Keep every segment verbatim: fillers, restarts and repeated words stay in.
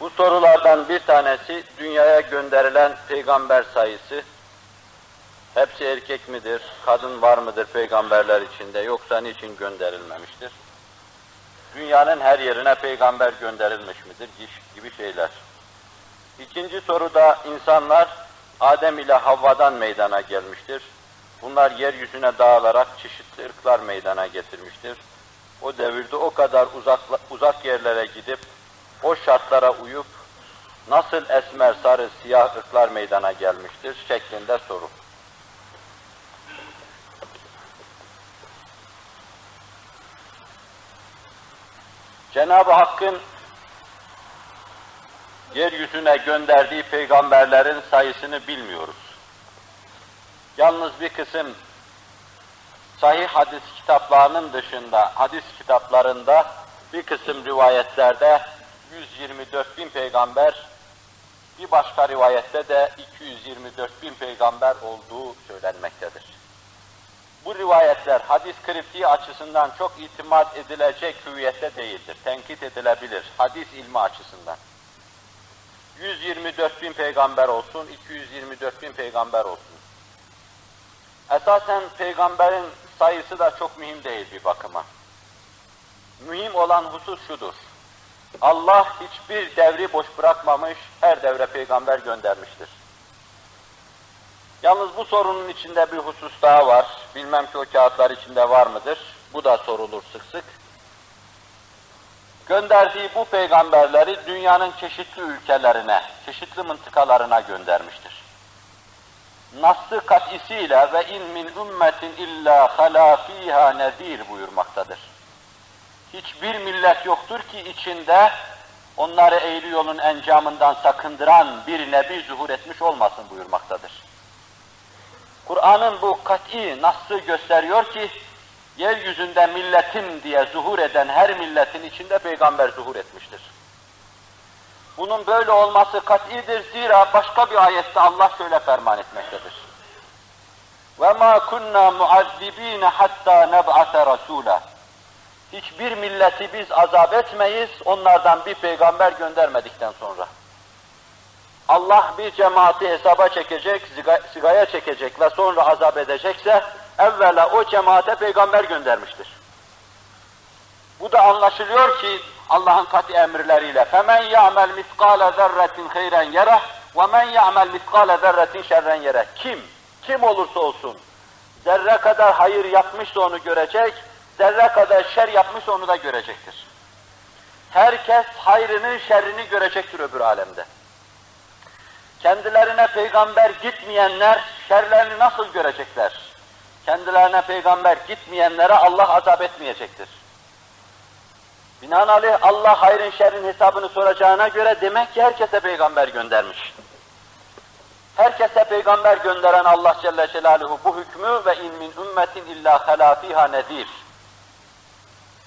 Bu sorulardan bir tanesi dünyaya gönderilen peygamber sayısı. Hepsi erkek midir? Kadın var mıdır peygamberler içinde? Yoksa niçin gönderilmemiştir? Dünyanın her yerine peygamber gönderilmiş midir? Gibi şeyler. İkinci soruda insanlar Adem ile Havva'dan meydana gelmiştir. Bunlar yeryüzüne dağılarak çeşitli ırklar meydana getirmiştir. O devirde o kadar uzak, uzak yerlere gidip o şartlara uyup nasıl esmer, sarı, siyah ırklar meydana gelmiştir şeklinde soru. Cenab-ı Hakk'ın yeryüzüne gönderdiği peygamberlerin sayısını bilmiyoruz. Yalnız bir kısım sahih hadis kitaplarının dışında, hadis kitaplarında bir kısım rivayetlerde yüz yirmi dört bin peygamber, bir başka rivayette de iki yüz yirmi dört bin peygamber olduğu söylenmektedir. Bu rivayetler hadis kritiği açısından çok itimat edilecek hüviyette değildir, tenkit edilebilir hadis ilmi açısından. yüz yirmi dört bin peygamber olsun, iki yüz yirmi dört bin peygamber olsun. Esasen peygamberin sayısı da çok mühim değil bir bakıma. Mühim olan husus şudur: Allah hiçbir devri boş bırakmamış, her devre peygamber göndermiştir. Yalnız bu sorunun içinde bir husus daha var. Bilmem ki o kağıtlar içinde var mıdır? Bu da sorulur sık sık. Gönderdiği bu peygamberleri dünyanın çeşitli ülkelerine, çeşitli mıntıkalarına göndermiştir. Nas-ı kat'isiyle ve in min ümmetin illa halâ fîhâ nezîr buyurmaktadır. Hiçbir millet yoktur ki içinde onları eğri yolun encamından sakındıran bir nebi zuhur etmiş olmasın buyurmaktadır. Kur'an'ın bu kat'i nas'ı gösteriyor ki, yeryüzünde milletim diye zuhur eden her milletin içinde peygamber zuhur etmiştir. Bunun böyle olması kat'idir, zira başka bir ayette Allah şöyle ferman etmektedir: وَمَا كُنَّا مُعَذِّب۪ينَ حَتَّى نَبْعَثَ رَسُولًا. Hiçbir milleti biz azap etmeyiz, onlardan bir peygamber göndermedikten sonra. Allah bir cemaati hesaba çekecek, sigaya çekecek ve sonra azap edecekse, evvela o cemaate peygamber göndermiştir. Bu da anlaşılıyor ki Allah'ın kat'i emirleriyle فَمَنْ يَعْمَلْ مِثْقَالَ ذَرَّةٍ خَيْرًا يَرَهُ وَمَنْ يَعْمَلْ مِثْقَالَ ذَرَّةٍ شَرًّا يَرَهُ. Kim, kim olursa olsun, zerre kadar hayır yapmışsa onu görecek, zerre kadar şer yapmışsa onu da görecektir. Herkes hayrının şerrini görecektir öbür alemde. Kendilerine peygamber gitmeyenler şerlerini nasıl görecekler? Kendilerine peygamber gitmeyenlere Allah azap etmeyecektir. Binaenaleyh Allah hayrın şerrin hesabını soracağına göre demek ki herkese peygamber göndermiş. Herkese peygamber gönderen Allah Celle Celaluhu bu hükmü ve in min ümmetin illa halâfîhâ nezîr.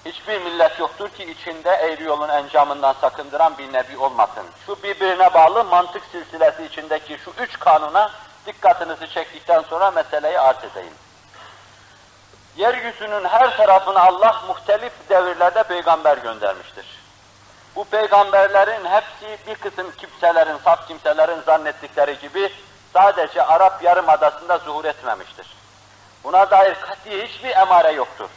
Hiçbir millet yoktur ki içinde eğri yolun encamından sakındıran bir nebi olmasın. Şu birbirine bağlı mantık silsilesi içindeki şu üç kanuna dikkatinizi çektikten sonra meseleyi arz edeyim. Yeryüzünün her tarafına Allah muhtelif devirlerde peygamber göndermiştir. Bu peygamberlerin hepsi bir kısım kimselerin, saf kimselerin zannettikleri gibi sadece Arap Yarımadası'nda zuhur etmemiştir. Buna dair kat'i hiçbir emare yoktur.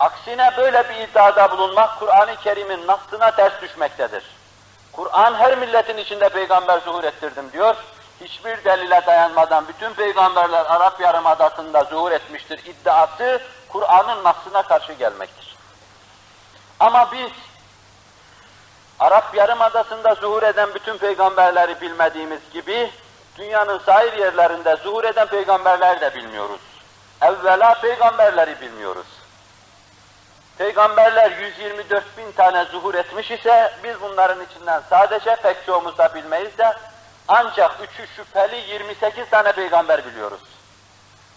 Aksine böyle bir iddiada bulunmak Kur'an-ı Kerim'in naslına ters düşmektedir. Kur'an her milletin içinde peygamber zuhur ettirdim diyor. Hiçbir delile dayanmadan bütün peygamberler Arap Yarımadası'nda zuhur etmiştir iddiası Kur'an'ın naslına karşı gelmektir. Ama biz Arap Yarımadası'nda zuhur eden bütün peygamberleri bilmediğimiz gibi dünyanın sahil yerlerinde zuhur eden peygamberleri de bilmiyoruz. Evvela peygamberleri bilmiyoruz. Peygamberler yüz yirmi dört bin tane zuhur etmiş ise biz bunların içinden sadece pek çoğumuz da bilmeyiz de ancak üçü şüpheli yirmi sekiz tane peygamber biliyoruz.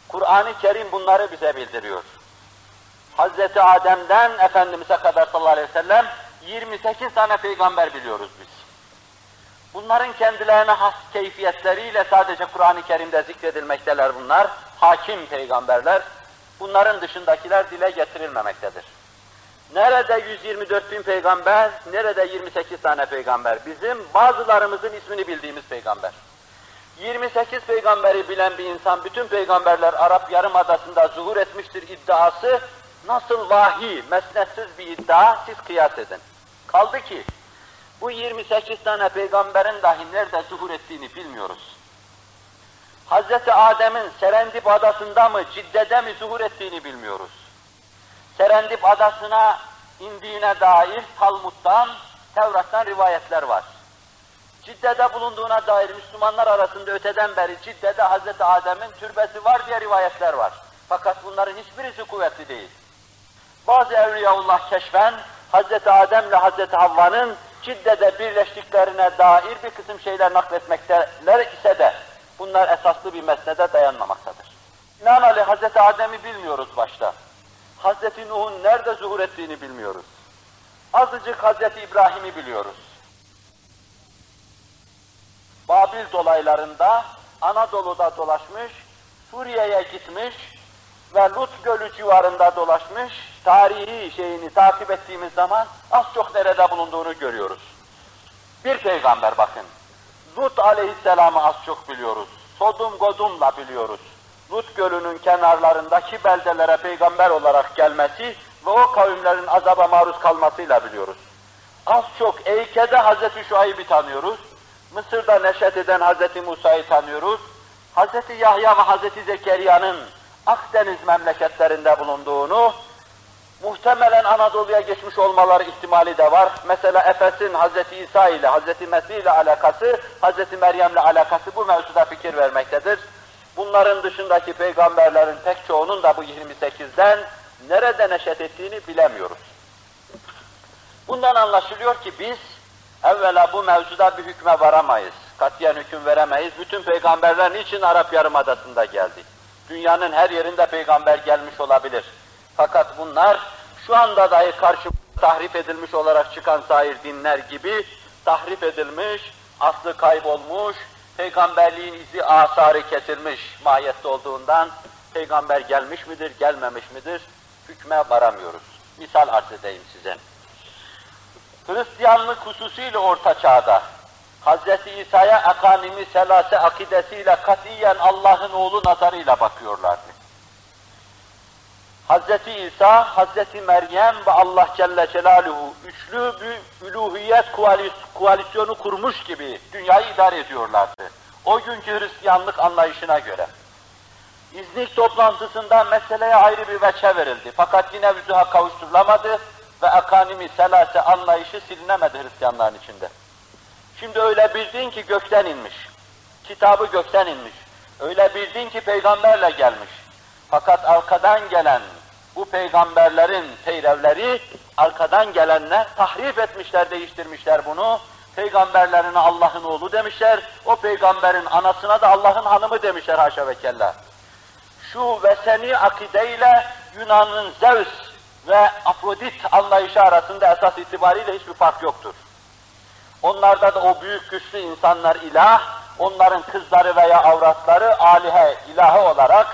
Kur'an-ı Kerim bunları bize bildiriyor. Hazreti Adem'den Efendimiz'e kadar sallallahu aleyhi ve sellem yirmi sekiz tane peygamber biliyoruz biz. Bunların kendilerine has keyfiyetleriyle sadece Kur'an-ı Kerim'de zikredilmekteler bunlar. Hakim peygamberler. Bunların dışındakiler dile getirilmemektedir. Nerede yüz yirmi dört bin peygamber, nerede yirmi sekiz tane peygamber? Bizim bazılarımızın ismini bildiğimiz peygamber. yirmi sekiz peygamberi bilen bir insan, bütün peygamberler Arap Yarımadası'nda zuhur etmiştir iddiası, nasıl vahiy, mesnetsiz bir iddia, siz kıyas edin. Kaldı ki, bu yirmi sekiz tane peygamberin dahi nerede zuhur ettiğini bilmiyoruz. Hazreti Adem'in Serendip Adası'nda mı, Cidde'de mi zuhur ettiğini bilmiyoruz. Serendip Adası'na indiğine dair Talmud'dan, Tevrat'tan rivayetler var. Cidde'de bulunduğuna dair Müslümanlar arasında öteden beri Cidde'de Hazreti Adem'in türbesi var diye rivayetler var. Fakat bunların hiçbirisi kuvvetli değil. Bazı Evliyaullah keşfen Hazreti Adem ile Hazreti Havva'nın Cidde'de birleştiklerine dair bir kısım şeyler nakletmekteler ise de bunlar esaslı bir mesnede dayanmamaktadır. Binaenaleyh Hazreti Adem'i bilmiyoruz başta. Hazreti Nuh'un nerede zuhur ettiğini bilmiyoruz. Azıcık Hazreti İbrahim'i biliyoruz. Babil dolaylarında, Anadolu'da dolaşmış, Suriye'ye gitmiş ve Lut Gölü civarında dolaşmış, tarihi şeyini takip ettiğimiz zaman az çok nerede bulunduğunu görüyoruz. Bir peygamber bakın, Lut aleyhisselamı az çok biliyoruz, Sodum Godum'la biliyoruz. Lut Gölü'nün kenarlarındaki beldelere peygamber olarak gelmesi ve o kavimlerin azaba maruz kalmasıyla biliyoruz. Az çok Eyke'de Hazreti Şuayb'i tanıyoruz, Mısır'da neşet eden Hazreti Musa'yı tanıyoruz, Hazreti Yahya ve Hazreti Zekeriya'nın Akdeniz memleketlerinde bulunduğunu, muhtemelen Anadolu'ya geçmiş olmaları ihtimali de var. Mesela Efes'in Hazreti İsa ile, Hazreti Mesih ile alakası, Hazreti Meryem ile alakası bu mevzuda fikir vermektedir. Bunların dışındaki peygamberlerin pek çoğunun da bu yirmi sekizden nerede neşet ettiğini bilemiyoruz. Bundan anlaşılıyor ki biz, evvela bu mevzuda bir hükme varamayız, katiyen hüküm veremeyiz. Bütün peygamberler niçin Arap Yarımadası'nda geldi? Dünyanın her yerinde peygamber gelmiş olabilir. Fakat bunlar şu anda dahi karşı tahrip edilmiş olarak çıkan sair dinler gibi tahrip edilmiş, aslı kaybolmuş, peygamberliğin izi asarı kesilmiş mahiyette olduğundan peygamber gelmiş midir, gelmemiş midir hükme varamıyoruz. Misal arz edeyim size. Hristiyanlık hususuyla Orta Çağ'da Hazreti İsa'ya Ekanimi selase akidesiyle katiyen Allah'ın oğlu nazarıyla bakıyorlardı. Hazreti İsa, Hazreti Meryem ve Allah Celle Celaluhu üçlü bir üluhiyet koalisyonu kurmuş gibi dünyayı idare ediyorlardı. O günkü Hristiyanlık anlayışına göre. İznik toplantısında meseleye ayrı bir veçe verildi. Fakat yine vüzuha kavuşturulamadı ve Ekanimi selase anlayışı silinemedi Hristiyanların içinde. Şimdi öyle bildin ki gökten inmiş, kitabı gökten inmiş, öyle bildin ki peygamberle gelmiş. Fakat arkadan gelen bu peygamberlerin peyrevleri, arkadan gelenler tahrif etmişler, değiştirmişler bunu. Peygamberlerine Allah'ın oğlu demişler, o peygamberin anasına da Allah'ın hanımı demişler haşa ve kella. Şu veseni akideyle Yunan'ın Zeus ve Afrodit anlayışı arasında esas itibariyle hiçbir fark yoktur. Onlarda da o büyük güçlü insanlar ilah, onların kızları veya avratları alihe, ilahı olarak,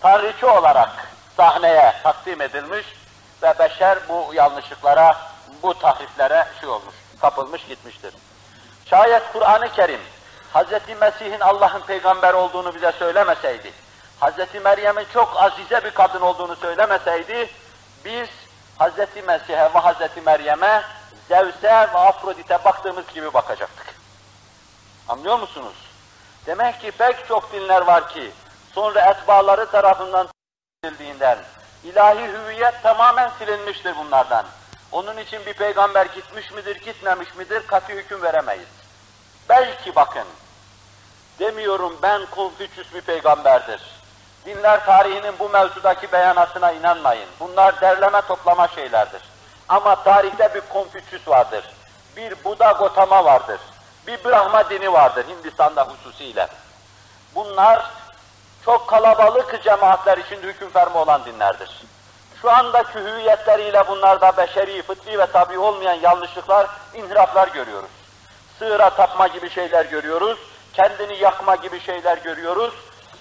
tanrıçı olarak sahneye takdim edilmiş ve beşer bu yanlışlıklara, bu tahriflere şey olmuş, kapılmış gitmiştir. Şayet Kur'an-ı Kerim, Hz. Mesih'in Allah'ın peygamber olduğunu bize söylemeseydi, Hz. Meryem'in çok azize bir kadın olduğunu söylemeseydi, biz Hz. Mesih'e ve Hz. Meryem'e, Zeus'e ve Afrodit'e baktığımız gibi bakacaktık. Anlıyor musunuz? Demek ki pek çok dinler var ki, sonra etbaları tarafından edildiğinden, ilahi hüviyet tamamen silinmiştir bunlardan. Onun için bir peygamber gitmiş midir, gitmemiş midir, katı hüküm veremeyiz. Belki bakın, demiyorum ben Konfüçyüs bir peygamberdir. Dinler tarihinin bu mevzudaki beyanatına inanmayın. Bunlar derleme toplama şeylerdir. Ama tarihte bir Konfüçyüs vardır, bir Buda Gotama vardır, bir Brahma dini vardır Hindistan'da hususiyle. Bunlar çok kalabalık cemaatler için hüküm fermi olan dinlerdir. Şu andaki hüviyetleriyle bunlarda beşeri, fıtri ve tabi olmayan yanlışlıklar, inhiraflar görüyoruz. Sığıra tapma gibi şeyler görüyoruz, kendini yakma gibi şeyler görüyoruz,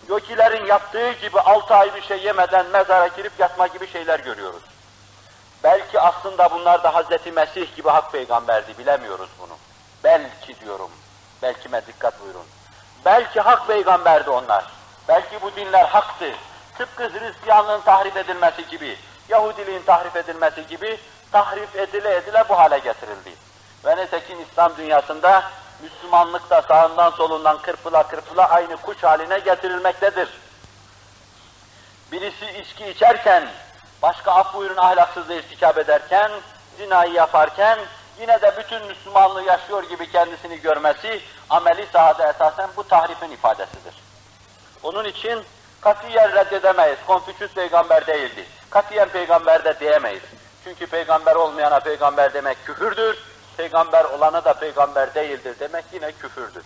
yogilerin yaptığı gibi altı ay bir şey yemeden mezara girip yatma gibi şeyler görüyoruz. Belki aslında bunlar da Hazreti Mesih gibi hak peygamberdi, bilemiyoruz bunu. Belki diyorum, belkime dikkat buyurun. Belki hak peygamberdi onlar. Belki bu dinler haktı. Tıpkı Hristiyanlığın tahrip edilmesi gibi, Yahudiliğin tahrip edilmesi gibi tahrip edile edile bu hale getirildi. Ve nitekim İslam dünyasında Müslümanlık da sağından solundan kırpıla kırpıla aynı kuş haline getirilmektedir. Birisi içki içerken, başka af buyurun ahlaksızlığı irtikap ederken, zinayı yaparken yine de bütün Müslümanlığı yaşıyor gibi kendisini görmesi ameli sahada esasen bu tahrifin ifadesidir. Onun için katiyen reddedemeyiz. Konfüçyüs peygamber değildi. Katiyen peygamber de diyemeyiz. Çünkü peygamber olmayana peygamber demek küfürdür. Peygamber olana da peygamber değildir demek yine küfürdür.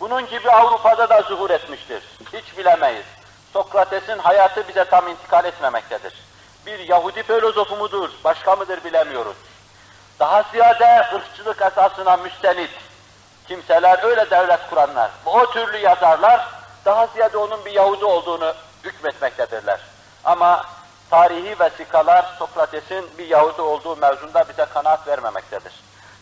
Bunun gibi Avrupa'da da zuhur etmiştir. Hiç bilemeyiz. Sokrates'in hayatı bize tam intikal etmemektedir. Bir Yahudi filozofu mudur, başka mıdır bilemiyoruz. Daha ziyade ırkçılık esasına müstenit kimseler, öyle devlet kuranlar, o türlü yazarlar daha ziyade onun bir Yahudi olduğunu hükmetmektedirler. Ama tarihi vesikalar Sokrates'in bir Yahudi olduğu mevzunda bize kanaat vermemektedir.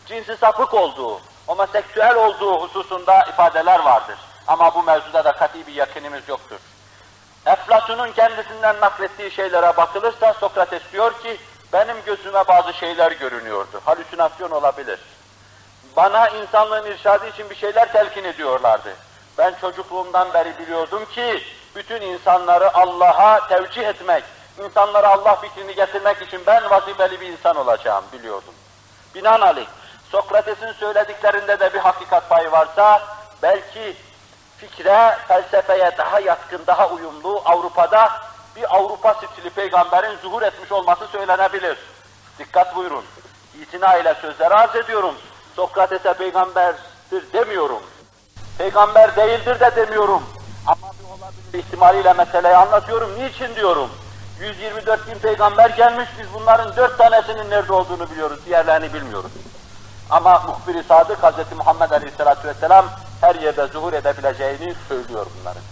Cinsi sapık olduğu, homoseksüel olduğu hususunda ifadeler vardır. Ama bu mevzuda da kat'i bir yakınımız yoktur. Eflatun'un kendisinden naklettiği şeylere bakılırsa Sokrates diyor ki, benim gözüme bazı şeyler görünüyordu, halüsinasyon olabilir. Bana insanlığın irşadı için bir şeyler telkin ediyorlardı. Ben çocukluğumdan beri biliyordum ki, bütün insanları Allah'a tevcih etmek, insanlara Allah fikrini getirmek için ben vazifeli bir insan olacağım biliyordum. Binaenaleyh, Sokrates'in söylediklerinde de bir hakikat payı varsa, belki fikre, felsefeye daha yatkın, daha uyumlu Avrupa'da bir Avrupa stili peygamberin zuhur etmiş olması söylenebilir. Dikkat buyurun. İtina ile sözleri arz ediyorum. Sokrates'e peygamberdir demiyorum. Peygamber değildir de demiyorum. Ama bir olabilir ihtimaliyle meseleyi anlatıyorum. Niçin diyorum? yüz yirmi dört bin peygamber gelmiş, biz bunların dört tanesinin nerede olduğunu biliyoruz, diğerlerini bilmiyoruz. Ama muhbir-i sadık Hz. Muhammed Aleyhisselatü Vesselam her yerde zuhur edebileceğini söylüyor bunların.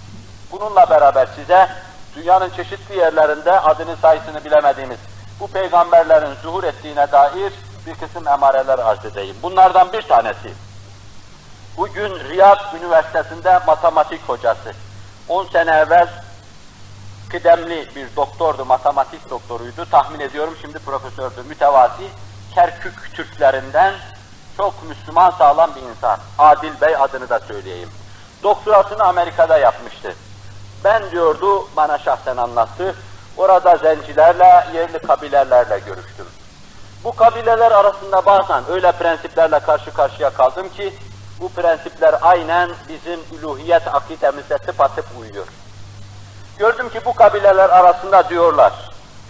Bununla beraber size dünyanın çeşitli yerlerinde adını sayısını bilemediğimiz bu peygamberlerin zuhur ettiğine dair bir kısım emareler arz edeyim. Bunlardan bir tanesi, bugün Riyad Üniversitesi'nde matematik hocası, on sene evvel kıdemli bir doktordu, matematik doktoruydu, tahmin ediyorum şimdi profesördü, mütevazi, Kerkük Türklerinden, çok Müslüman, sağlam bir insan. Adil Bey adını da söyleyeyim. Doktorasını Amerika'da yapmıştı. Ben diyordu, bana şahsen anlattı, orada zencilerle, yerli kabilelerle görüştüm. Bu kabileler arasında bazen öyle prensiplerle karşı karşıya kaldım ki, bu prensipler aynen bizim üluhiyet akidemize tıpatıp uyuyor. Gördüm ki bu kabileler arasında diyorlar,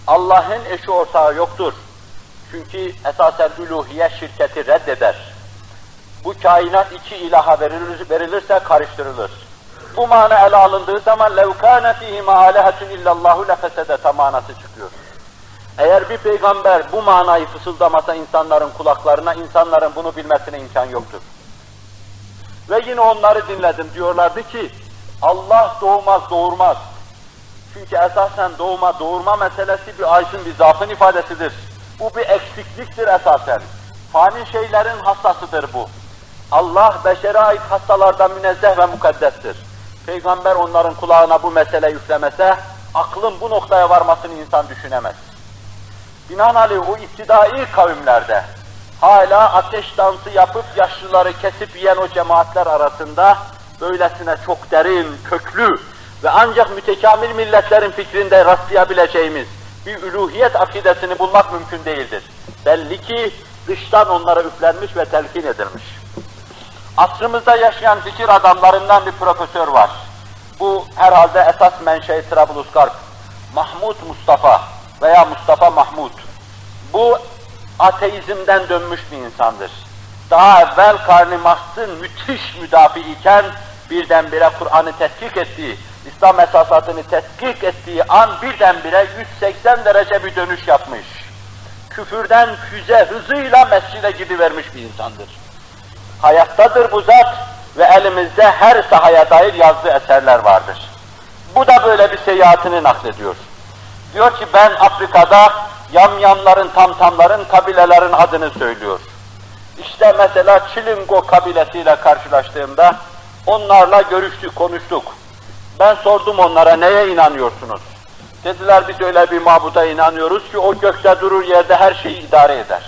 Allah'ın eşi ortağı yoktur. Çünkü esasen üluhiye şirketi reddeder. Bu kainat iki ilaha verilir, verilirse karıştırılır. Bu mana ele alındığı zaman لَوْكَانَ ف۪يهِمَا عَلَهَةٌ اِلَّا اللّٰهُ لَفَسَدَةَ manası çıkıyor. Eğer bir peygamber bu manayı fısıldamasa insanların kulaklarına, insanların bunu bilmesine imkan yoktur. Ve yine onları dinledim, diyorlardı ki Allah doğmaz doğurmaz. Çünkü esasen doğma doğurma meselesi bir aczın, bir zaafın ifadesidir. Bu bir eksikliktir esasen. Fani şeylerin hassasıdır bu. Allah beşere ait hastalardan münezzeh ve mukaddestir. Peygamber onların kulağına bu mesele yüklemese, aklın bu noktaya varmasını insan düşünemez. Binaenaleyh o iftidai kavimlerde, hala ateş dansı yapıp yaşlıları kesip yiyen o cemaatler arasında, böylesine çok derin, köklü ve ancak mütekamil milletlerin fikrinde rastlayabileceğimiz bir üluhiyet akidesini bulmak mümkün değildir. Belli ki dıştan onlara üflenmiş ve telkin edilmiş. Asrımızda yaşayan fikir adamlarından bir profesör var. Bu herhalde esas menşei Trablusgarp. Mahmud Mustafa veya Mustafa Mahmud. Bu ateizmden dönmüş bir insandır. Daha evvel Karl Marx'ın müthiş müdafiiken iken birdenbire Kur'an'ı tetkik ettiği, İslam esasatını tetkik ettiği an birdenbire yüz seksen derece bir dönüş yapmış. Küfürden füze hızıyla mescide gidivermiş bir insandır. Hayattadır bu zat ve elimizde her sahaya dair yazdığı eserler vardır. Bu da böyle bir seyahatini naklediyor. Diyor ki ben Afrika'da yamyamların, tamtamların, kabilelerin adını söylüyor. İşte mesela Chilingo kabilesiyle karşılaştığımda onlarla görüştük, konuştuk. Ben sordum onlara, neye inanıyorsunuz? Dediler, biz öyle bir mabuda inanıyoruz ki o gökte durur, yerde her şeyi idare eder.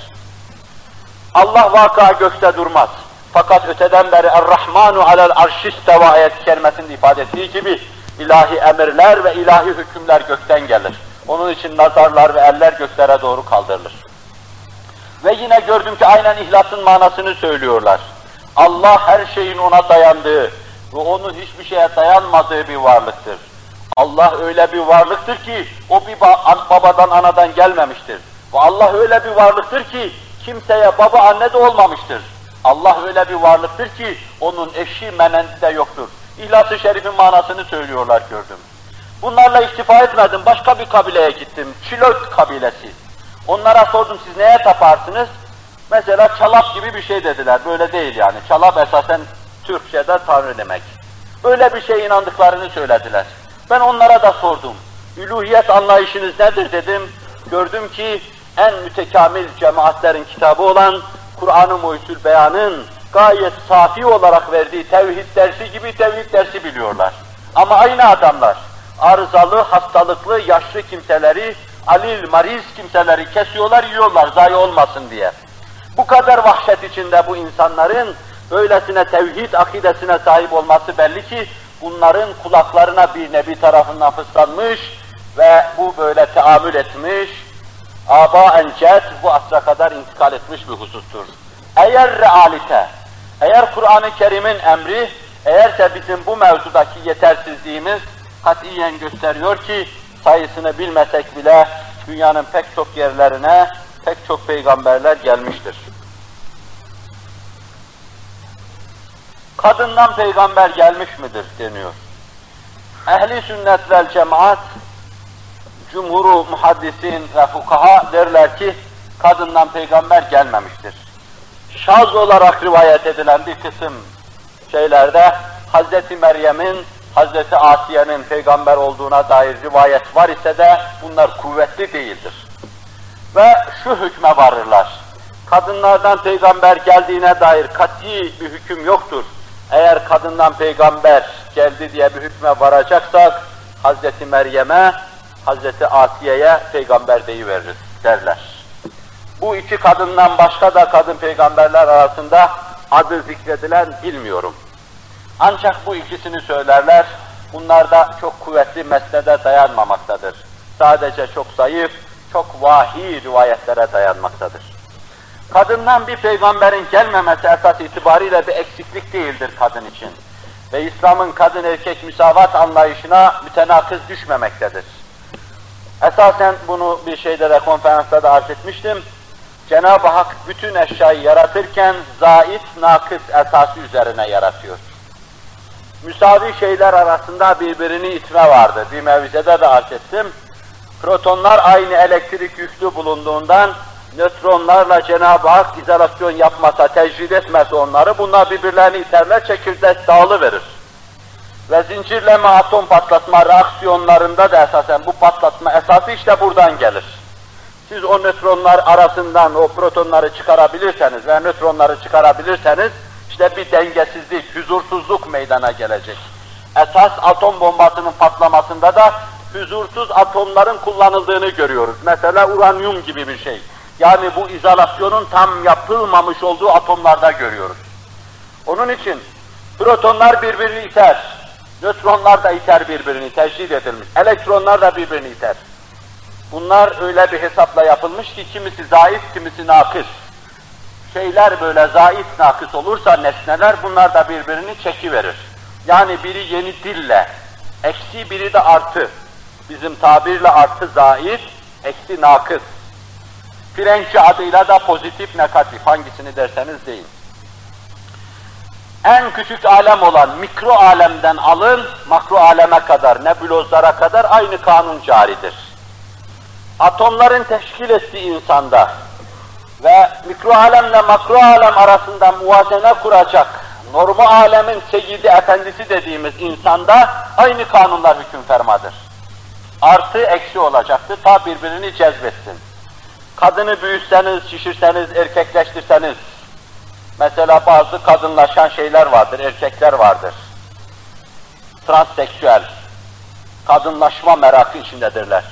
Allah vaka gökte durmaz. Fakat öteden beri Er-Rahmanu alel arşisteva ayet-i kerimesinin ifadesi gibi ilahi emirler ve ilahi hükümler gökten gelir. Onun için nazarlar ve eller göklere doğru kaldırılır. Ve yine gördüm ki aynen ihlasın manasını söylüyorlar. Allah her şeyin ona dayandığı ve onun hiçbir şeye dayanmadığı bir varlıktır. Allah öyle bir varlıktır ki o bir babadan anadan gelmemiştir. Ve Allah öyle bir varlıktır ki kimseye baba anne de olmamıştır. Allah öyle bir varlıktır ki onun eşi menensi de yoktur. İhlas-ı Şerif'in manasını söylüyorlar, gördüm. Bunlarla iktifa etmedim, başka bir kabileye gittim. Çilök kabilesi. Onlara sordum, siz neye taparsınız? Mesela Çalap gibi bir şey dediler, böyle değil yani. Çalap esasen Türkçe'de Tanrı demek. Öyle bir şeye inandıklarını söylediler. Ben onlara da sordum, üluhiyet anlayışınız nedir dedim. Gördüm ki en mütekamil cemaatlerin kitabı olan Kur'an-ı Muhyüzül Beyan'ın gayet safi olarak verdiği tevhid dersi gibi tevhid dersi biliyorlar. Ama aynı adamlar, arızalı, hastalıklı, yaşlı kimseleri, alil, mariz kimseleri kesiyorlar, yiyorlar, zayi olmasın diye. Bu kadar vahşet içinde bu insanların böylesine tevhid akidesine sahip olması belli ki bunların kulaklarına bir nebi tarafından fıslanmış ve bu böyle teamül etmiş, âbâ-en cet bu asra kadar intikal etmiş bir husustur. Eğer realite, eğer Kur'an-ı Kerim'in emri, eğerse bizim bu mevzudaki yetersizliğimiz katiyen gösteriyor ki sayısını bilmesek bile dünyanın pek çok yerlerine pek çok peygamberler gelmiştir. Kadından peygamber gelmiş midir deniyor. Ehli sünnet vel cemaat, cumhuru muhaddisin ve fukaha derler ki kadından peygamber gelmemiştir. Şaz olarak rivayet edilen bir kısım şeylerde Hazreti Meryem'in, Hazreti Asiye'nin peygamber olduğuna dair rivayet var ise de bunlar kuvvetli değildir. Ve şu hükme varırlar, kadınlardan peygamber geldiğine dair kat'i bir hüküm yoktur. Eğer kadından peygamber geldi diye bir hükme varacaksak, Hazreti Meryem'e, Hazreti Asiye'ye peygamber deyiveririz derler. Bu iki kadından başka da kadın peygamberler arasında adı zikredilen bilmiyorum. Ancak bu ikisini söylerler, bunlar da çok kuvvetli mesnede dayanmamaktadır. Sadece çok zayıf, çok vahiy rivayetlere dayanmaktadır. Kadından bir peygamberin gelmemesi esas itibariyle bir eksiklik değildir kadın için. Ve İslam'ın kadın erkek müsavat anlayışına mütenakız düşmemektedir. Esasen bunu bir şeyde de, konferansta da arz etmiştim. Cenab-ı Hakk bütün eşyayı yaratırken zait, nakıs esası üzerine yaratıyor. Müsavi şeyler arasında birbirini itme vardır. Bir mevzede de arz ettim. Protonlar aynı elektrik yüklü bulunduğundan nötronlarla Cenab-ı Hakk izolasyon yapmasa, tecrid etmese onları, bunlar birbirlerini iterler, çekirdek dağılıverir. Ve zincirleme, atom patlatma reaksiyonlarında da esasen bu patlatma esası işte buradan gelir. Siz o nötronlar arasından o protonları çıkarabilirseniz ve nötronları çıkarabilirseniz işte bir dengesizlik, huzursuzluk meydana gelecek. Esas atom bombasının patlamasında da huzursuz atomların kullanıldığını görüyoruz. Mesela uranyum gibi bir şey. Yani bu izolasyonun tam yapılmamış olduğu atomlarda görüyoruz. Onun için protonlar birbirini iter, nötronlar da iter birbirini, tecrid edilmiş, elektronlar da birbirini iter. Bunlar öyle bir hesapla yapılmış ki kimisi zayıf, kimisi nakıs. Şeyler böyle zayıf, nakıs olursa nesneler, bunlar da birbirini çekiverir. Yani biri yeni dille, eksi biri de artı. Bizim tabirle artı zayıf, eksi nakıs. Frenkçi adıyla da pozitif, negatif, hangisini derseniz deyin. En küçük alem olan mikro alemden alın, makro aleme kadar, nebulozlara kadar aynı kanun caridir. Atomların teşkil ettiği insanda ve mikro alemle makro alem arasında muvazene kuracak, normu alemin seyyidi efendisi dediğimiz insanda aynı kanunlar hüküm fermadır. Artı eksi olacaktı, ta birbirini cezbetsin. Kadını büyütseniz, şişirseniz, erkekleştirseniz, mesela bazı kadınlaşan şeyler vardır, erkekler vardır. Transseksüel, kadınlaşma merakı içindedirler.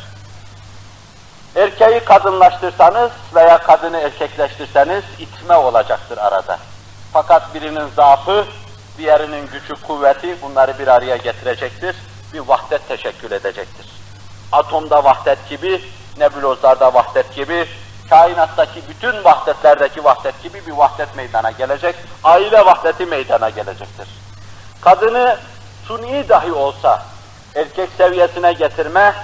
Erkeği kadınlaştırsanız veya kadını erkekleştirseniz itme olacaktır arada. Fakat birinin zaafı, diğerinin gücü, kuvveti bunları bir araya getirecektir. Bir vahdet teşekkül edecektir. Atomda vahdet gibi, nebulozlarda vahdet gibi, kainattaki bütün vahdetlerdeki vahdet gibi bir vahdet meydana gelecek. Aile vahdeti meydana gelecektir. Kadını suni dahi olsa erkek seviyesine getirme,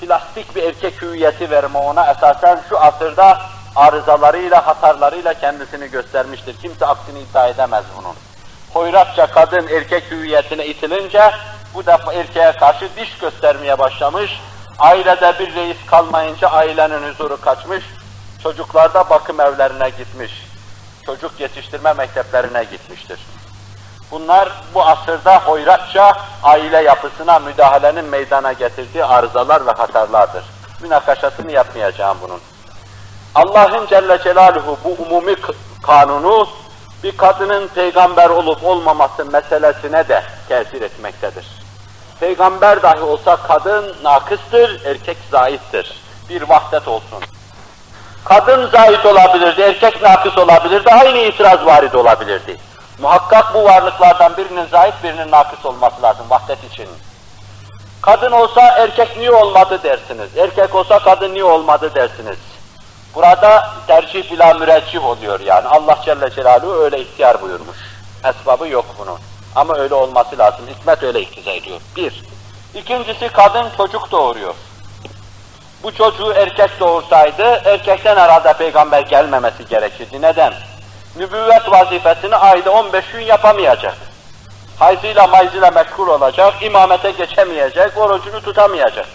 plastik bir erkek hüviyeti verme ona esasen şu asırda arızalarıyla, hasarlarıyla kendisini göstermiştir. Kimse aksini iddia edemez bunun. Hoyratça kadın erkek hüviyetine itilince bu defa erkeğe karşı diş göstermeye başlamış, ailede bir reis kalmayınca ailenin huzuru kaçmış, çocuklar da bakım evlerine gitmiş, çocuk yetiştirme mekteplerine gitmiştir. Bunlar bu asırda hoyratça aile yapısına müdahalenin meydana getirdiği arızalar ve hatarlardır. Münakaşasını yapmayacağım bunun. Allah'ın Celle Celaluhu bu umumi kanunu bir kadının peygamber olup olmaması meselesine de tesir etmektedir. Peygamber dahi olsa kadın nakıstır, erkek zaittir. Bir vahdet olsun. Kadın zait olabilirdi, erkek nakıs olabilirdi, aynı itiraz varid olabilirdi. Muhakkak bu varlıklardan birinin zahit, birinin nakıs olması lazım vahdet için. Kadın olsa erkek niye olmadı dersiniz, erkek olsa kadın niye olmadı dersiniz. Burada tercih bila müreccih oluyor yani. Allah Celle Celaluhu öyle ihtiyar buyurmuş. Esbabı yok bunun. Ama öyle olması lazım. Hikmet öyle iktiza ediyor. Bir. İkincisi kadın çocuk doğuruyor. Bu çocuğu erkek doğursaydı, erkekten herhalde peygamber gelmemesi gerekirdi. Neden? Nübüvvet vazifesini ayda on beş gün yapamayacak. Hayzıyla mayzıyla meşgul olacak, imamete geçemeyecek, orucunu tutamayacak.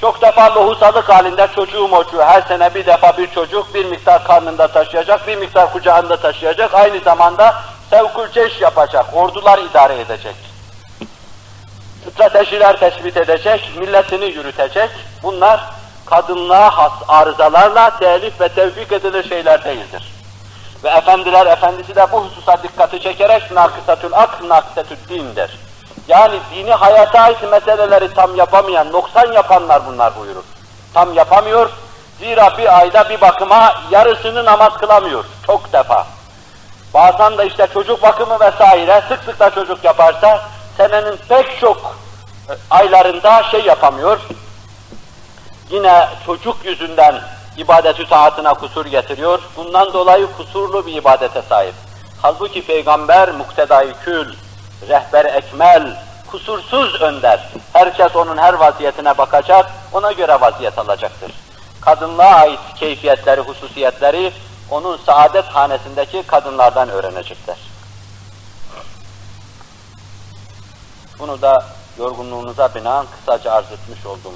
Çok defa lohusalık halinde çocuğu mocuğu, her sene bir defa bir çocuk bir miktar karnında taşıyacak, bir miktar kucağında taşıyacak, aynı zamanda sevkülceş yapacak, ordular idare edecek. Stratejiler tespit edecek, milletini yürütecek. Bunlar kadınlığa has arızalarla telif ve tevfik edilir şeyler değildir. Ve efendiler efendisi de bu hususa dikkati çekerek nakısatül akl, nakısatül dindir. Yani dini hayata ait meseleleri tam yapamayan, noksan yapanlar bunlar buyurur. Tam yapamıyor, zira bir ayda bir bakıma yarısını namaz kılamıyor, çok defa. Bazen de işte çocuk bakımı vesaire, sık sık da çocuk yaparsa, senenin pek çok aylarında şey yapamıyor, yine çocuk yüzünden ibadeti taatına kusur getiriyor, bundan dolayı kusurlu bir ibadete sahip. Halbuki Peygamber, muktedai kül, rehber-i ekmel, kusursuz önder. Herkes onun her vaziyetine bakacak, ona göre vaziyet alacaktır. Kadınlığa ait keyfiyetleri, hususiyetleri onun saadet hanesindeki kadınlardan öğrenecekler. Bunu da yorgunluğunuza binaen kısaca arz etmiş oldum.